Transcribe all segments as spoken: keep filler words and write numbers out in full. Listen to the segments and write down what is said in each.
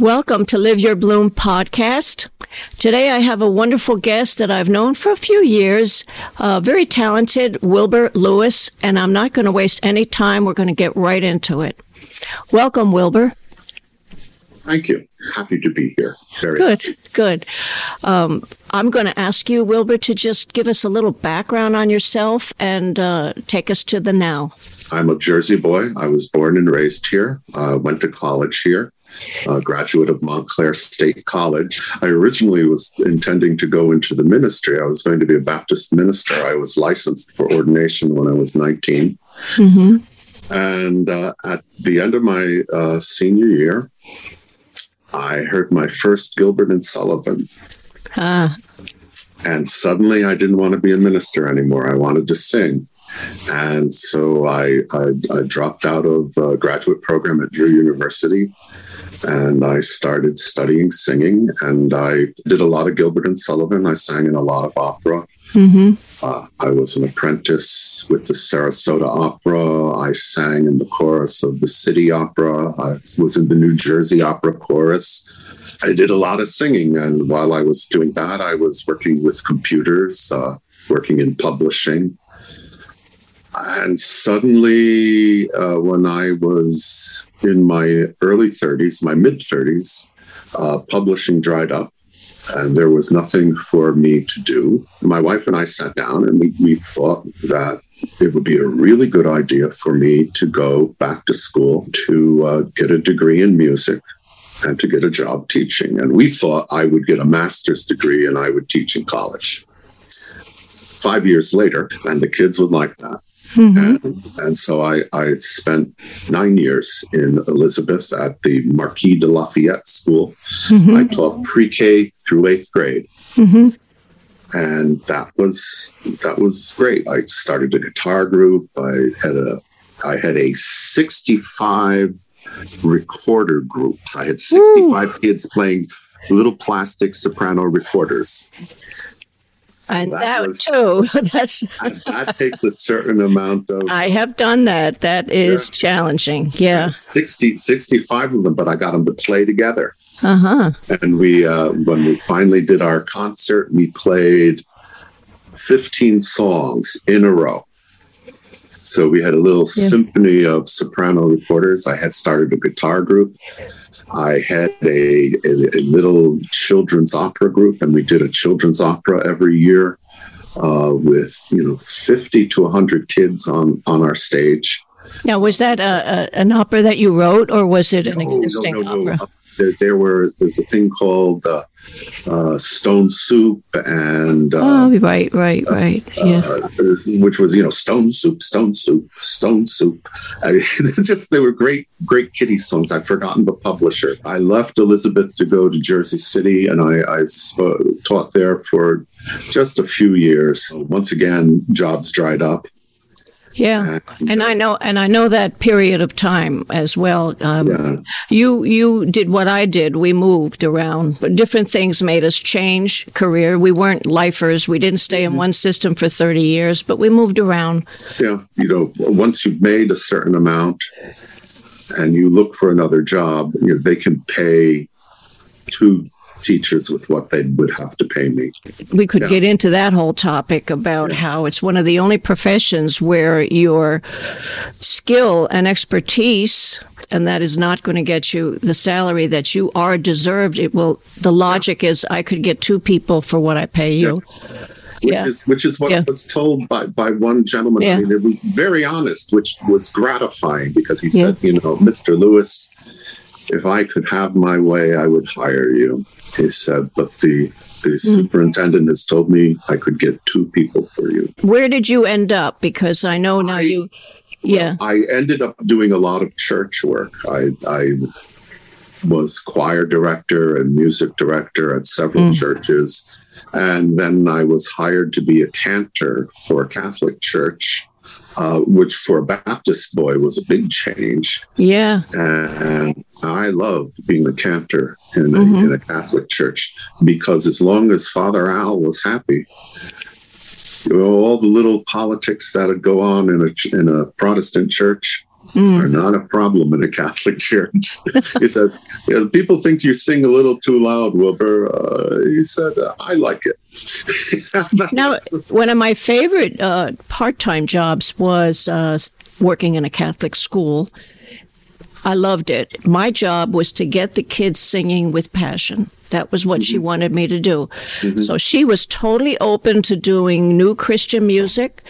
Welcome to Live Your Bloom podcast. Today I have a wonderful guest that I've known for a few years, uh, very talented Wilbur Lewis, and I'm not going to waste any time. We're going to get right into it. Welcome, Wilbur. Thank you. Happy to be here. Very good, happy. good. Um, I'm going to ask you, Wilbur, to just give us a little background on yourself and uh, take us to the now. I'm a Jersey boy. I was born and raised here. I uh, went to college here. A graduate of Montclair State College. I originally was intending to go into the ministry. I was going to be a Baptist minister. I was licensed for ordination when I was nineteen. Mm-hmm. And uh, at the end of my uh, senior year, I heard my first Gilbert and Sullivan. Ah. And suddenly I didn't want to be a minister anymore. I wanted to sing. And so I, I, I dropped out of a graduate program at Drew University, and I started studying singing, and I did a lot of Gilbert and Sullivan. I sang in a lot of opera. Mm-hmm. Uh, I was an apprentice with the Sarasota Opera. I sang in the chorus of the City Opera. I was in the New Jersey Opera Chorus. I did a lot of singing, and while I was doing that, I was working with computers, uh, working in publishing. And suddenly, uh, when I was in my early thirties, my mid-thirties, uh, publishing dried up, and there was nothing for me to do. My wife and I sat down, and we, we thought that it would be a really good idea for me to go back to school to uh, get a degree in music and to get a job teaching. And we thought I would get a master's degree and I would teach in college. Five years later, and the kids would like that. Mm-hmm. And, and so I, I spent nine years in Elizabeth at the Marquis de Lafayette School. Mm-hmm. I taught pre-K through eighth grade. Mm-hmm. And that was that was great. I started a guitar group. I had a I had a sixty-five recorder group. I had sixty-five Ooh. Kids playing little plastic soprano recorders. And that, that was, too. That's that takes a certain amount of. I have done that. That is yeah. challenging. Yeah, sixty, sixty-five of them, but I got them to play together. Uh huh. And we, uh, when we finally did our concert, we played fifteen songs in a row. So we had a little yeah. symphony of soprano recorders. I had started a guitar group. I had a, a, a little children's opera group, and we did a children's opera every year uh, with, you know, fifty to one hundred kids on, on our stage. Now, was that a, a, an opera that you wrote, or was it an no, existing no, no, no. opera? Uh, there, there were, there's a thing called uh, uh, Stone Soup and... Uh, oh, right, right, right, uh, yeah. Uh, which was, you know, Stone Soup, Stone Soup, Stone Soup. I, just, they were great, great kiddie songs. I'd forgotten the publisher. I left Elizabeth to go to Jersey City, and I, I sp- taught there for just a few years. Once again, jobs dried up. Yeah, and I know, and I know that period of time as well. Um, yeah. You you did what I did. We moved around, but different things made us change career. We weren't lifers. We didn't stay in one system for thirty years, but we moved around. Yeah, you know, once you've made a certain amount, and you look for another job, you know, they can pay two teachers with what they would have to pay me. We could yeah. get into that whole topic about yeah. how it's one of the only professions where your skill and expertise, and that is not going to get you the salary that you are deserved. It will. The logic yeah. is I could get two people for what I pay you. Yeah. Which, yeah. is, which is what yeah. I was told by, by one gentleman. Yeah. I mean, it was very honest, which was gratifying, because he yeah. said, you know, Mister Lewis, if I could have my way, I would hire you, he said, but the, the mm. superintendent has told me I could get two people for you. Where did you end up? Because I know now I, you... Yeah. Well, I ended up doing a lot of church work. I, I was choir director and music director at several mm. churches, and then I was hired to be a cantor for a Catholic church. Uh, which for a Baptist boy was a big change. Yeah. And I loved being a cantor in a, mm-hmm. in a Catholic church, because as long as Father Al was happy, you know, all the little politics that would go on in a, in a Protestant church, mm. are not a problem in a Catholic church. He said, you know, people think you sing a little too loud, Wilbur. Uh, he said, I like it. Now, one of my favorite uh, part-time jobs was uh, working in a Catholic school. I loved it. My job was to get the kids singing with passion. That was what mm-hmm. she wanted me to do. Mm-hmm. So she was totally open to doing new Christian music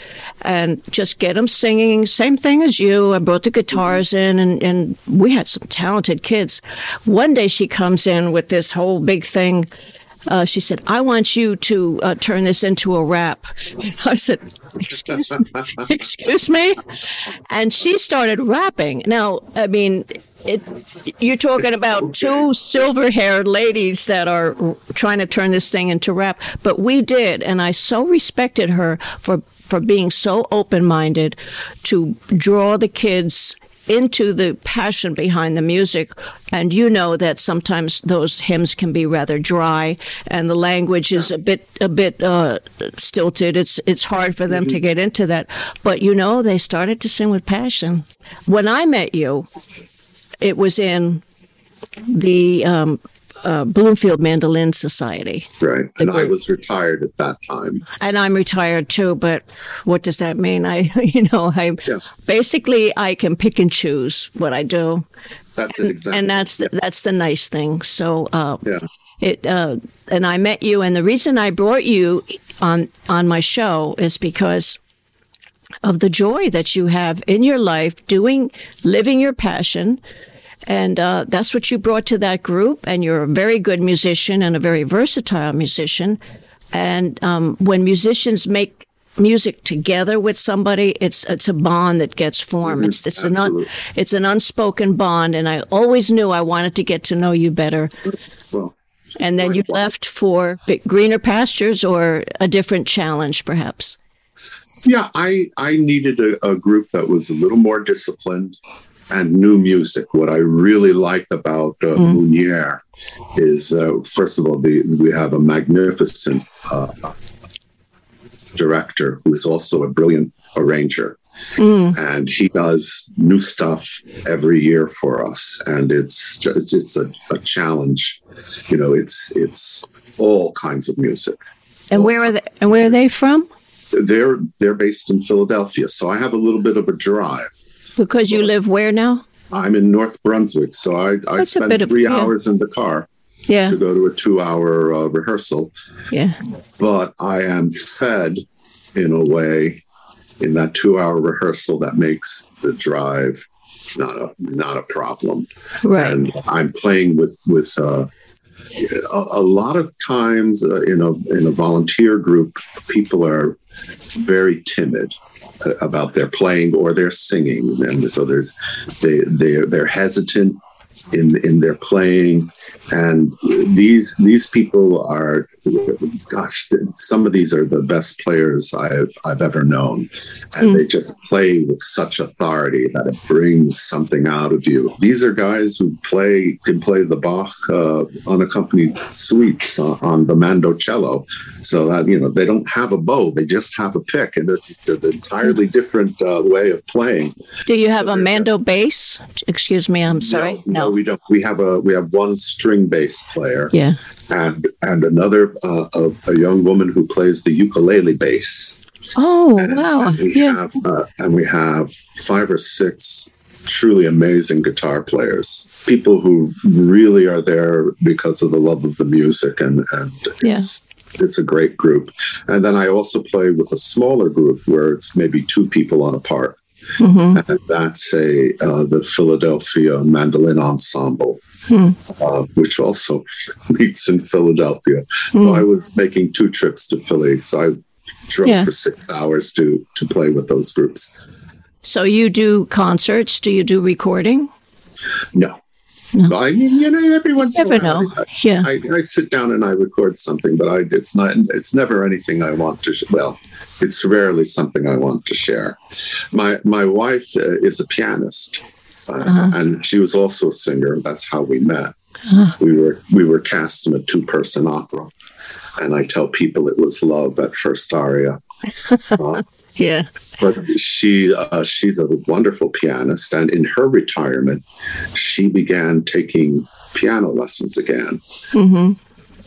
and just get them singing. Same thing as you. I brought the guitars mm-hmm. in, and, and we had some talented kids. One day she comes in with this whole big thing. Uh, she said, I want you to uh, turn this into a rap. And I said, excuse me? Excuse me? And she started rapping. Now, I mean, it, you're talking about two silver-haired ladies that are trying to turn this thing into rap. But we did, and I so respected her for, for being so open-minded to draw the kids into the passion behind the music. And you know that sometimes those hymns can be rather dry, and the language is a bit a bit uh, stilted. It's it's hard for them mm-hmm. to get into that. But you know, they started to sing with passion. When I met you, it was in the um, uh, Bloomfield Mandolin Society. Right, and I was retired at that time. And I'm retired too, but what does that mean? I, you know, I yeah. basically I can pick and choose what I do. That's it, exactly. And that's the, yeah. that's the nice thing. So uh, yeah. it uh, and I met you, and the reason I brought you on on my show is because of the joy that you have in your life doing living your passion. And uh, that's what you brought to that group. And you're a very good musician and a very versatile musician. And um, when musicians make music together with somebody, it's it's a bond that gets formed. It's it's an un, it's an unspoken bond. And I always knew I wanted to get to know you better. Well, and then you left for greener pastures or a different challenge, perhaps. Yeah, I I needed a, a group that was a little more disciplined. And new music. What I really liked about uh, mm. Meunier is, uh, first of all, the, we have a magnificent uh, director who's also a brilliant arranger. Mm. And he does new stuff every year for us. And it's just, it's a, a challenge. You know, it's it's all kinds of music. And where are they, and where are they from? They're they're based in Philadelphia. So I have a little bit of a drive. Because you live where now? I'm in North Brunswick, so I, I spend three of, yeah. hours in the car yeah. to go to a two-hour uh, rehearsal. Yeah, but I am fed in a way in that two-hour rehearsal that makes the drive not a not a problem. Right, and I'm playing with with uh, a, a lot of times uh, in a in a volunteer group, people are very timid about their playing or their singing, and so there's they they they're hesitant in in their playing, and these these people are, gosh, some of these are the best players I've I've ever known, and mm. they just play with such authority that it brings something out of you. These are guys who play can play the Bach uh, unaccompanied suites on, on the mandocello, so that you know they don't have a bow; they just have a pick, and it's, it's an entirely different uh, way of playing. Do you have so a mando uh, bass? Excuse me, I'm sorry. No, no. no, we don't. We have a we have one string bass player. Yeah. And and another uh, a, a young woman who plays the ukulele bass. Oh and, wow! And we yeah. have uh, and we have five or six truly amazing guitar players. People who really are there because of the love of the music, and and yeah. it's it's a great group. And then I also play with a smaller group where it's maybe two people on a part. Mm-hmm. And that's a uh, the Philadelphia Mandolin Ensemble. Mm. Uh, which also meets in Philadelphia. Mm. So I was making two trips to Philly. So I drove yeah. for six hours to to play with those groups. So you do concerts? Do you do recording? No. No. I mean, you know, every once in a while, know. I, yeah. I, I sit down and I record something, but I, it's not, it's never anything I want to, sh- well, it's rarely something I want to share. My, my wife uh, is a pianist. Uh-huh. Uh, and she was also a singer. That's how we met. Uh-huh. We were we were cast in a two-person opera, and I tell people it was love at first aria. Uh, Yeah. But she uh, she's a wonderful pianist, and in her retirement, she began taking piano lessons again. Mm-hmm.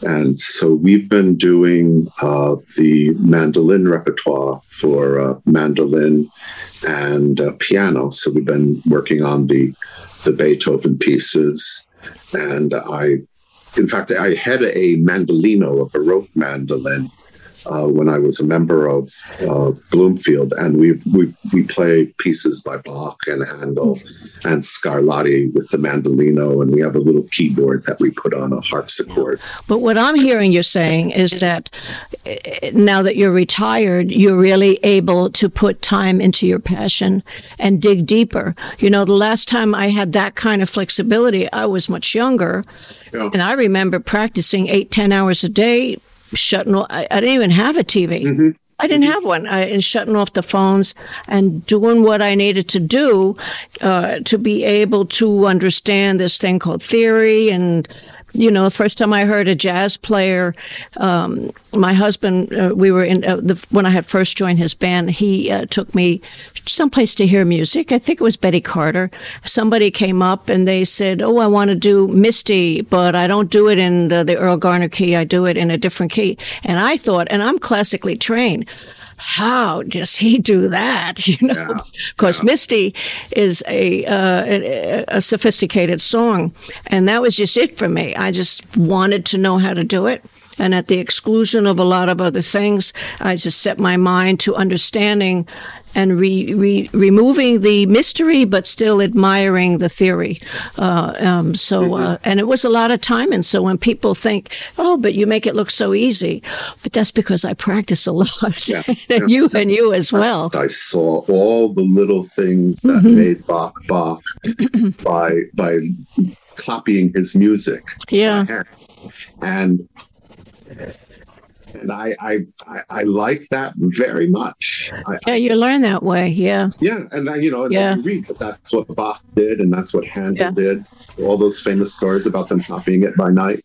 And so we've been doing uh, the mandolin repertoire for uh, mandolin and uh, piano. So we've been working on the the Beethoven pieces, and I, in fact, I had a mandolino, a Baroque mandolin, uh, when I was a member of uh, Bloomfield, and we we we play pieces by Bach and Handel and Scarlatti with the mandolino, and we have a little keyboard that we put on a harpsichord. But what I'm hearing you saying is that now that you're retired, you're really able to put time into your passion and dig deeper. You know, the last time I had that kind of flexibility, I was much younger, yeah. and I remember practicing eight, ten hours a day, shutting off. I, I didn't even have a T V. Mm-hmm. I didn't have one. I, and shutting off the phones and doing what I needed to do uh, to be able to understand this thing called theory. And, you know, the first time I heard a jazz player, um, my husband, uh, we were in, uh, the, when I had first joined his band, he uh, took me someplace to hear music. I think it was Betty Carter. Somebody came up and they said, oh, I want to do Misty, but I don't do it in the, the Earl Garner key. I do it in a different key. And I thought, and I'm classically trained, how does he do that? You know, because yeah, yeah. Misty is a, uh, a a sophisticated song, and that was just it for me. I just wanted to know how to do it, and at the exclusion of a lot of other things, I just set my mind to understanding and re, re, removing the mystery, but still admiring the theory. Uh, um, so, mm-hmm. uh, and it was a lot of time. And so when people think, oh, but you make it look so easy, but that's because I practice a lot, yeah, and yeah. you and you as well. I saw all the little things that mm-hmm. made Bach Bach by by copying his music. Yeah. And... And I, I I like that very much. I, yeah, you learn that way, yeah. Yeah, and I, you know, and yeah. you read that that's what Bach did and that's what Handel yeah. did. All those famous stories about them copying it by night.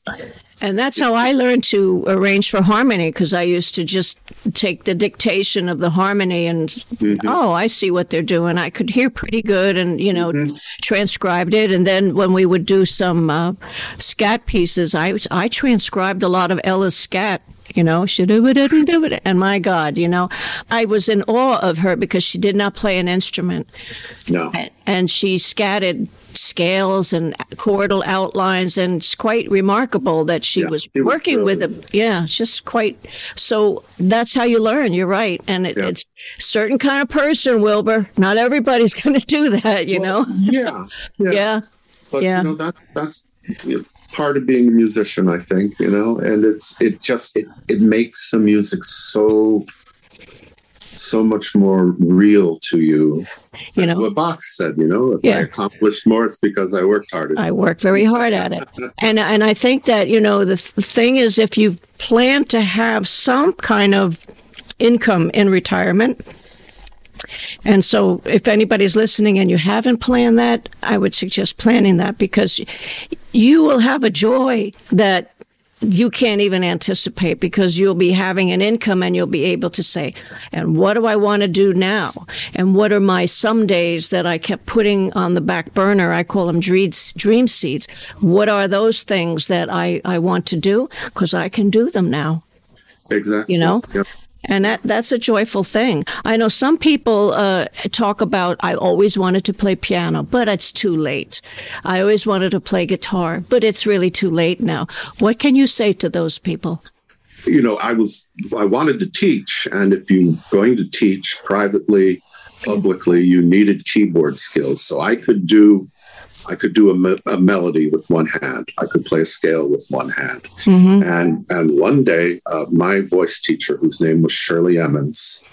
And that's how I learned to arrange for harmony, because I used to just take the dictation of the harmony and, mm-hmm. oh, I see what they're doing. I could hear pretty good and, you know, mm-hmm. transcribed it. And then when we would do some uh, scat pieces, I, I transcribed a lot of Ella's scat. You know, she do it and do it. And my God, you know, I was in awe of her because she did not play an instrument. No. And she scattered scales and chordal outlines, and it's quite remarkable that she yeah, was working was with them. Yeah, it's just quite. So that's how you learn. You're right. And it, yeah. it's a certain kind of person, Wilbur. Not everybody's going to do that, you well, know? Yeah. Yeah. yeah. But, yeah. you know, that, that's. You know, part of being a musician, I think, you know, and it's it just it, it makes the music so so much more real to you. You That's know what Bach said, you know, if yeah. I accomplished more, it's because I worked hard at it. I worked very hard at it. and and I think that, you know, the, th- the thing is, if you plan to have some kind of income in retirement. And so if anybody's listening and you haven't planned that, I would suggest planning that, because you will have a joy that you can't even anticipate, because you'll be having an income and you'll be able to say, and what do I want to do now? And what are my some days that I kept putting on the back burner? I call them dream, dream seeds. What are those things that I, I want to do? Because I can do them now. Exactly. You know? Yep. And that, that's a joyful thing. I know some people uh, talk about, I always wanted to play piano, but it's too late. I always wanted to play guitar, but it's really too late now. What can you say to those people? You know, I was, I wanted to teach. And if you're going to teach privately, publicly, you needed keyboard skills. So I could do I could do a, me- a melody with one hand. I could play a scale with one hand. Mm-hmm. And and one day, uh, my voice teacher, whose name was Shirley Emmons,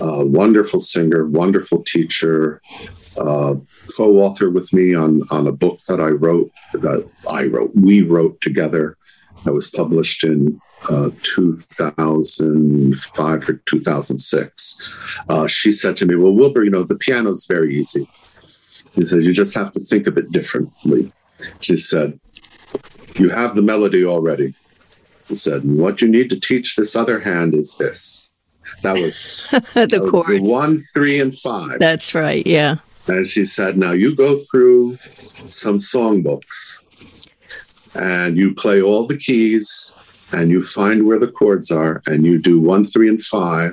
a wonderful singer, wonderful teacher, uh, co-author with me on, on a book that I wrote, that I wrote, we wrote together. That was published in uh, two thousand five or two thousand six. Uh, she said to me, well, Wilbur, you know, the piano's very easy. She said, you just have to think of it differently. She said, you have the melody already. She said, what you need to teach this other hand is this. That was the that was chords. The one, three, and five. That's right, yeah. And she said, now you go through some songbooks and you play all the keys and you find where the chords are and you do one, three, and five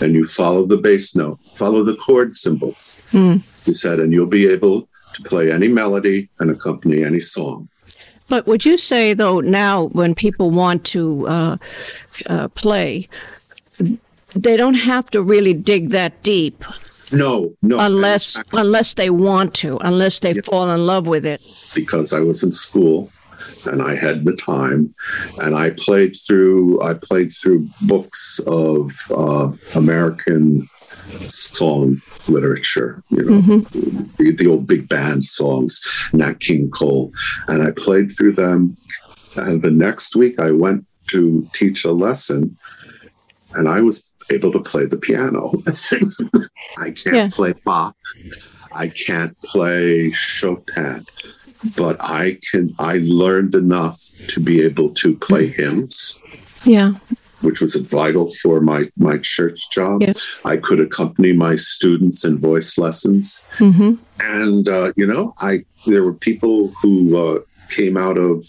and you follow the bass note, follow the chord symbols. Mm. She said, and you'll be able to play any melody and accompany any song. But would you say, though, now when people want to uh, uh, play, they don't have to really dig that deep? No, no. Unless I, unless they want to, unless they yeah. fall in love with it. Because I was in school and I had the time, and I played through I played through books of uh, American song literature, you know, mm-hmm. the, the old big band songs, Nat King Cole, and I played through them. And the next week I went to teach a lesson, and I was able to play the piano. I can't yeah. play Bach. I can't play Chopin, but I can. I learned enough to be able to play hymns. Yeah, which was vital for my my church job. Yeah. I could accompany my students in voice lessons, mm-hmm. and uh, you know, I there were people who uh, came out of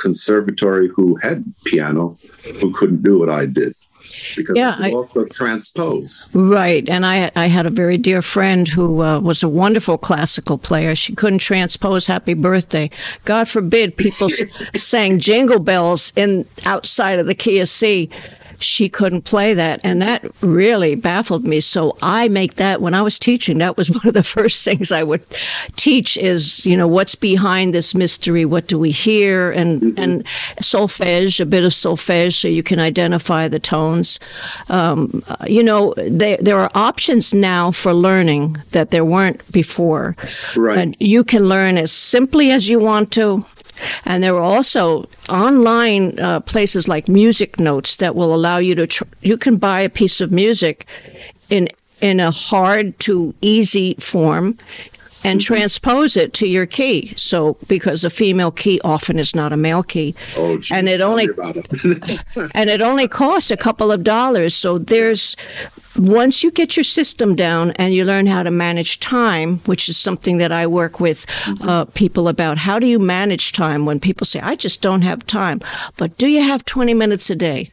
conservatory who had piano who couldn't do what I did. Because yeah, I, also transpose. Right. And I I had a very dear friend who uh, was a wonderful classical player. She couldn't transpose Happy Birthday. God forbid people sang Jingle Bells in outside of the key of C. She couldn't play that. And that really baffled me. So I make that, when I was teaching, that was one of the first things I would teach is, you know, what's behind this mystery? What do we hear? And mm-hmm. and solfege, a bit of solfege, so you can identify the tones. Um, you know, they, there are options now for learning that there weren't before. Right. And you can learn as simply as you want to. And there are also online uh, places like Music Notes that will allow you to, tr- you can buy a piece of music in in a hard to easy form and mm-hmm. transpose it to your key. So, because a female key often is not a male key. Oh, geez, and it only it. and it only costs a couple of dollars. So there's, once you get your system down and you learn how to manage time, which is something that I work with mm-hmm. uh, people about, how do you manage time when people say, I just don't have time? But do you have twenty minutes a day?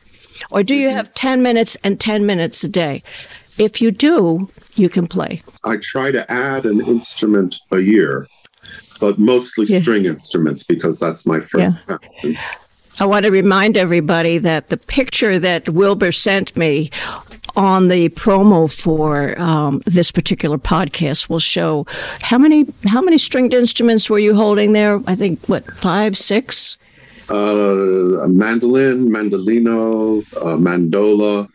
Or do you mm-hmm. have ten minutes and ten minutes a day? If you do, you can play. I try to add an instrument a year, but mostly yeah. string instruments because that's my first yeah. passion. I want to remind everybody that the picture that Wilbur sent me on the promo for um, this particular podcast will show how many how many stringed instruments were you holding there? I think, what, five, six? Uh, a mandolin, mandolino, a mandola.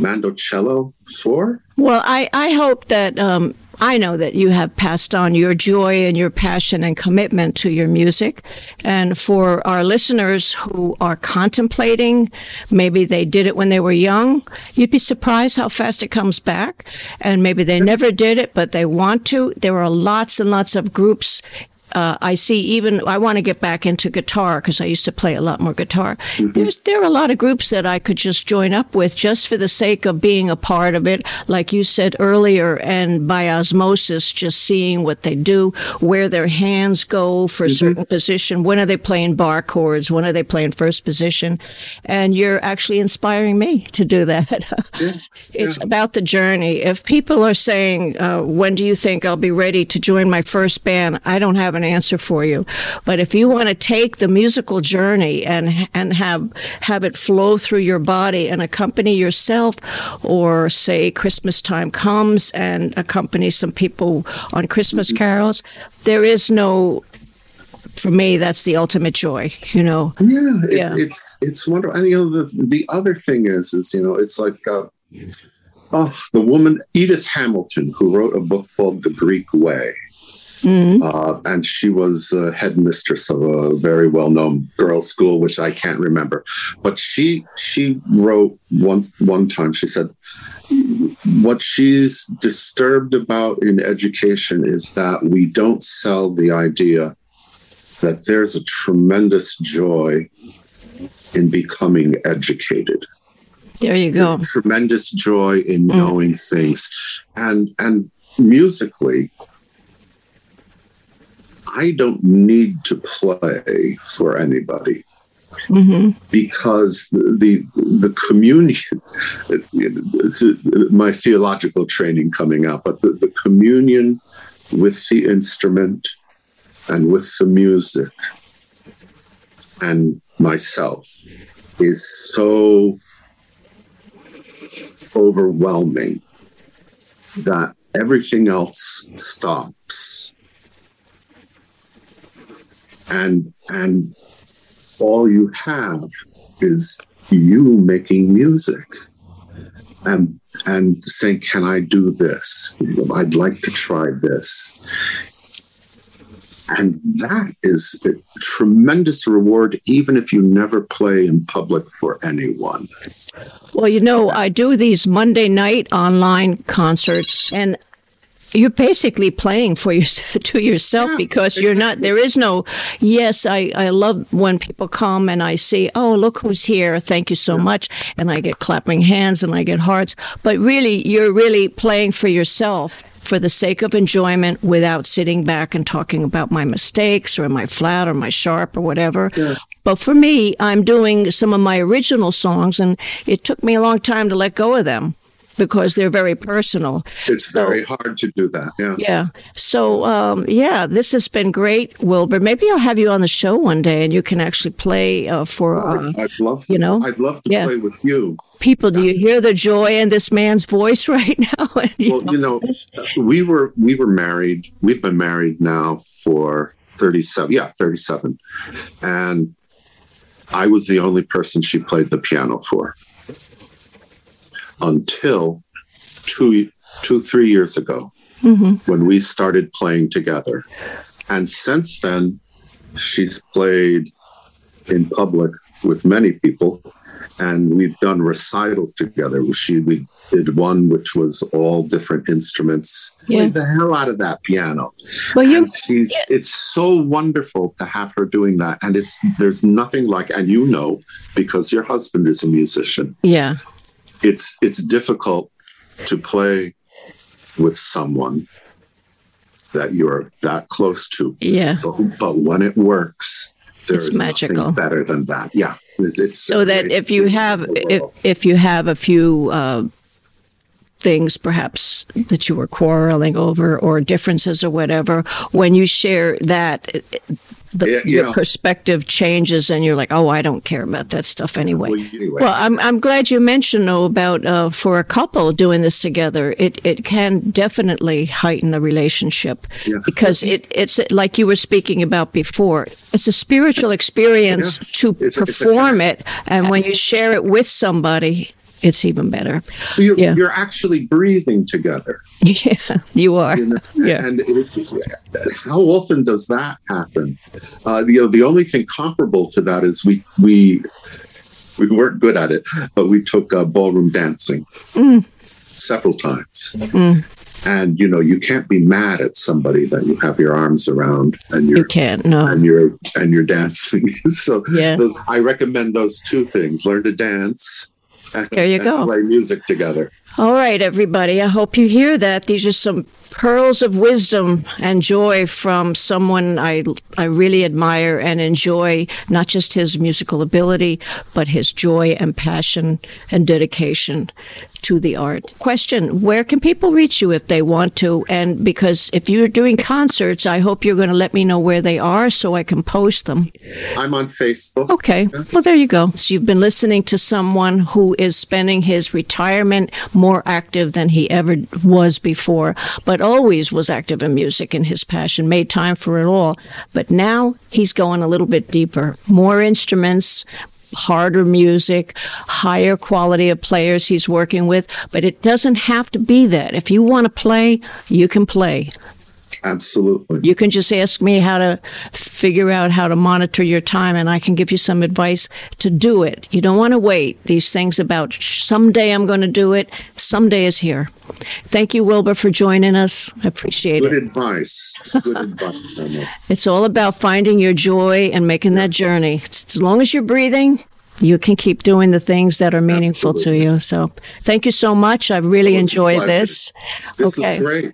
Mandocello for? Well, I, I hope that, um, I know that you have passed on your joy and your passion and commitment to your music. And for our listeners who are contemplating, maybe they did it when they were young, you'd be surprised how fast it comes back. And maybe they never did it, but they want to. There are lots and lots of groups. Uh, I see even, I want to get back into guitar because I used to play a lot more guitar. Mm-hmm. There's, there are a lot of groups that I could just join up with just for the sake of being a part of it, like you said earlier, and by osmosis, just seeing what they do, where their hands go for a mm-hmm. certain position. When are they playing bar chords? When are they playing first position? And you're actually inspiring me to do that. yeah. It's yeah. about the journey. If people are saying, uh, when do you think I'll be ready to join my first band? I don't have an answer for you, but if you want to take the musical journey and and have have it flow through your body and accompany yourself, or say Christmas time comes and accompany some people on Christmas mm-hmm. carols, there is no, for me, that's the ultimate joy, you know. Yeah, it, yeah. it's it's wonderful. And you know, the, the other thing is is you know, it's like uh, oh the woman Edith Hamilton, who wrote a book called The Greek Way. Mm-hmm. Uh, and she was uh, headmistress of a very well-known girls' school, which I can't remember. But she she wrote once one time. She said, "What she's disturbed about in education is that we don't sell the idea that there's a tremendous joy in becoming educated." There you go. There's tremendous joy in knowing mm. things. And and musically, I don't need to play for anybody. Mm-hmm. Because the the communion, my theological training coming out, but the, the communion with the instrument and with the music and myself is so overwhelming that everything else stops. And and all you have is you making music and and saying, can I do this? I'd like to try this. And that is a tremendous reward, even if you never play in public for anyone. Well, you know, I do these Monday night online concerts, and you're basically playing for your, to yourself, yeah, because you're not, there is no, yes, I, I love when people come and I see, oh, look who's here, thank you so yeah. much, and I get clapping hands and I get hearts, but really, you're really playing for yourself for the sake of enjoyment without sitting back and talking about my mistakes or am I flat or am I sharp or whatever. Yeah. But for me, I'm doing some of my original songs and it took me a long time to let go of them, because they're very personal. It's so very hard to do that, yeah. Yeah. So, um, yeah, this has been great, Wilbur. Maybe I'll have you on the show one day and you can actually play uh, for, uh, I'd love to, you know. I'd love to yeah. play with you. People, do you hear the joy in this man's voice right now? Well, you know, we were we were married. We've been married now for thirty-seven. Yeah, thirty-seven. And I was the only person she played the piano for. Until two, two, three years ago, mm-hmm. when we started playing together. And since then, she's played in public with many people, and we've done recitals together. She, we did one which was all different instruments. Yeah. Played the hell out of that piano. Well, you, she's, yeah. It's so wonderful to have her doing that. And it's there's nothing like, and you know, because your husband is a musician. Yeah. It's it's difficult to play with someone that you're that close to. Yeah. But, but when it works, there's magical. Better than that. Yeah. It's, it's so that if you have if, if you have a few uh, things, perhaps that you were quarreling over or differences or whatever, when you share that. It, The, yeah, your know. perspective changes, and you're like, "Oh, I don't care about that stuff anyway." Well, anyway. well I'm I'm glad you mentioned though about uh, for a couple doing this together. It it can definitely heighten the relationship yeah. because it it's like you were speaking about before. It's a spiritual experience yeah. to it's, perform it's a, it, and when you share it with somebody, it's even better. You're, yeah. you're actually breathing together. Yeah, you are. You know, yeah. And it, how often does that happen? Uh, you know, the only thing comparable to that is we we we weren't good at it, but we took uh, ballroom dancing mm. several times. Mm. And, you know, you can't be mad at somebody that you have your arms around and you're, you can't, no. and you're, and you're dancing. So yeah. I recommend those two things. Learn to dance. There you go. Play music together. All right, everybody. I hope you hear that. These are some pearls of wisdom and joy from someone I I really admire and enjoy, not just his musical ability, but his joy and passion and dedication to the art. Question, where can people reach you if they want to? And because if you're doing concerts, I hope you're going to let me know where they are so I can post them. I'm on Facebook. Okay. Well, there you go. So you've been listening to someone who is spending his retirement more active than he ever was before, but always was active in music and his passion, made time for it all. But now he's going a little bit deeper, more instruments, harder music, higher quality of players he's working with, but it doesn't have to be that. If you want to play, you can play. Absolutely. You can just ask me how to figure out how to monitor your time, and I can give you some advice to do it. You don't want to wait. These things about someday I'm going to do it, someday is here. Thank you, Wilbur, for joining us. I appreciate Good it. Advice. Good advice. It's all about finding your joy and making that journey. As long as you're breathing, you can keep doing the things that are meaningful Absolutely. to you. So thank you so much. I've really enjoyed this. This okay. is great.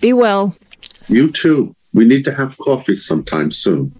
Be well. You too. We need to have coffee sometime soon.